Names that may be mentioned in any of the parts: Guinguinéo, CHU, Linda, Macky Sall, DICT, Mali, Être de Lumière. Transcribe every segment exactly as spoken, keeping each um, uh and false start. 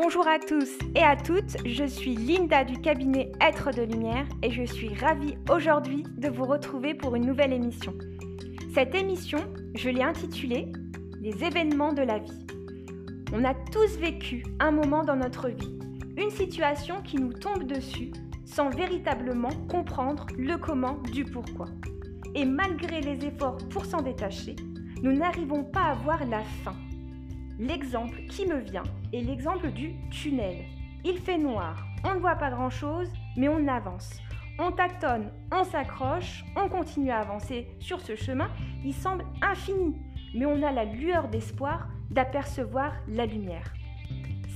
Bonjour à tous et à toutes, je suis Linda du cabinet Être de Lumière et je suis ravie aujourd'hui de vous retrouver pour une nouvelle émission. Cette émission, je l'ai intitulée « Les événements de la vie ». On a tous vécu un moment dans notre vie, une situation qui nous tombe dessus sans véritablement comprendre le comment du pourquoi. Et malgré les efforts pour s'en détacher, nous n'arrivons pas à voir la fin. L'exemple qui me vient est l'exemple du tunnel. Il fait noir, on ne voit pas grand-chose, mais on avance. On tâtonne, on s'accroche, on continue à avancer sur ce chemin. Il semble infini, mais on a la lueur d'espoir d'apercevoir la lumière.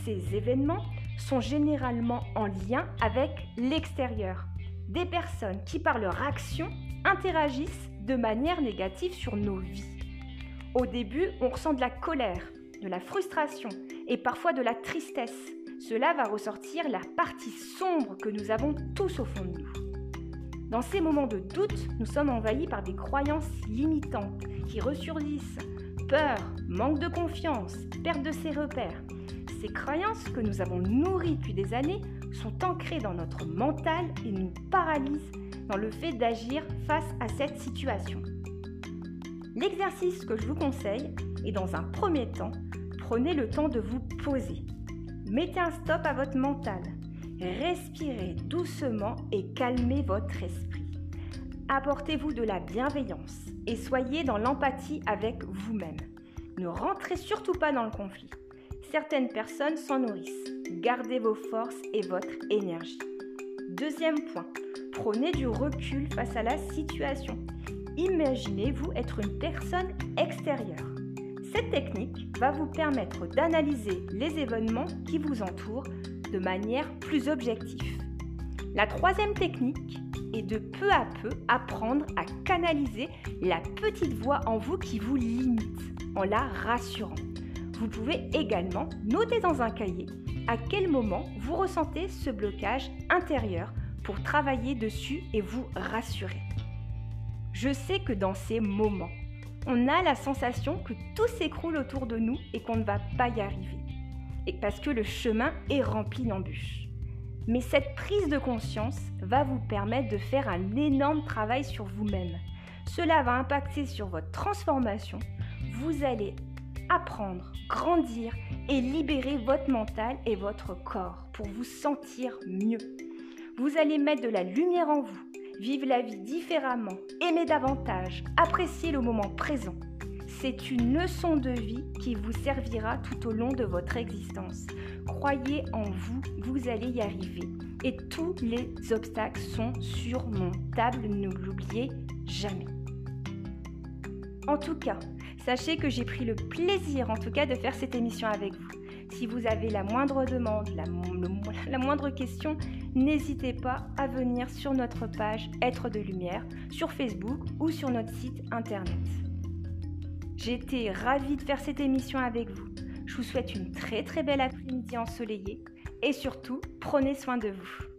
Ces événements sont généralement en lien avec l'extérieur. Des personnes qui, par leur action, interagissent de manière négative sur nos vies. Au début, on ressent de la colère, de la frustration et parfois de la tristesse. Cela va ressortir la partie sombre que nous avons tous au fond de nous. Dans ces moments de doute, nous sommes envahis par des croyances limitantes qui ressurgissent. Peur, manque de confiance, perte de ses repères. Ces croyances que nous avons nourries depuis des années sont ancrées dans notre mental et nous paralysent dans le fait d'agir face à cette situation. L'exercice que je vous conseille est, dans un premier temps, prenez le temps de vous poser. Mettez un stop à votre mental. Respirez doucement et calmez votre esprit. Apportez-vous de la bienveillance et soyez dans l'empathie avec vous-même. Ne rentrez surtout pas dans le conflit. Certaines personnes s'en nourrissent. Gardez vos forces et votre énergie. Deuxième point, prenez du recul face à la situation. Imaginez-vous être une personne extérieure. Cette technique va vous permettre d'analyser les événements qui vous entourent de manière plus objective. La troisième technique est de peu à peu apprendre à canaliser la petite voix en vous qui vous limite, en la rassurant. Vous pouvez également noter dans un cahier à quel moment vous ressentez ce blocage intérieur pour travailler dessus et vous rassurer. Je sais que dans ces moments, on a la sensation que tout s'écroule autour de nous et qu'on ne va pas y arriver. Et parce que le chemin est rempli d'embûches. Mais cette prise de conscience va vous permettre de faire un énorme travail sur vous-même. Cela va impacter sur votre transformation. Vous allez apprendre, grandir et libérer votre mental et votre corps pour vous sentir mieux. Vous allez mettre de la lumière en vous. Vivre la vie différemment, aimer davantage, apprécier le moment présent. C'est une leçon de vie qui vous servira tout au long de votre existence. Croyez en vous, vous allez y arriver. Et tous les obstacles sont surmontables, ne l'oubliez jamais. En tout cas, sachez que j'ai pris le plaisir en tout cas de faire cette émission avec vous. Si vous avez la moindre demande, la, le, la moindre question, n'hésitez pas à venir sur notre page Être de Lumière, sur Facebook ou sur notre site internet. J'ai été ravie de faire cette émission avec vous. Je vous souhaite une très très belle après-midi ensoleillée et surtout, prenez soin de vous.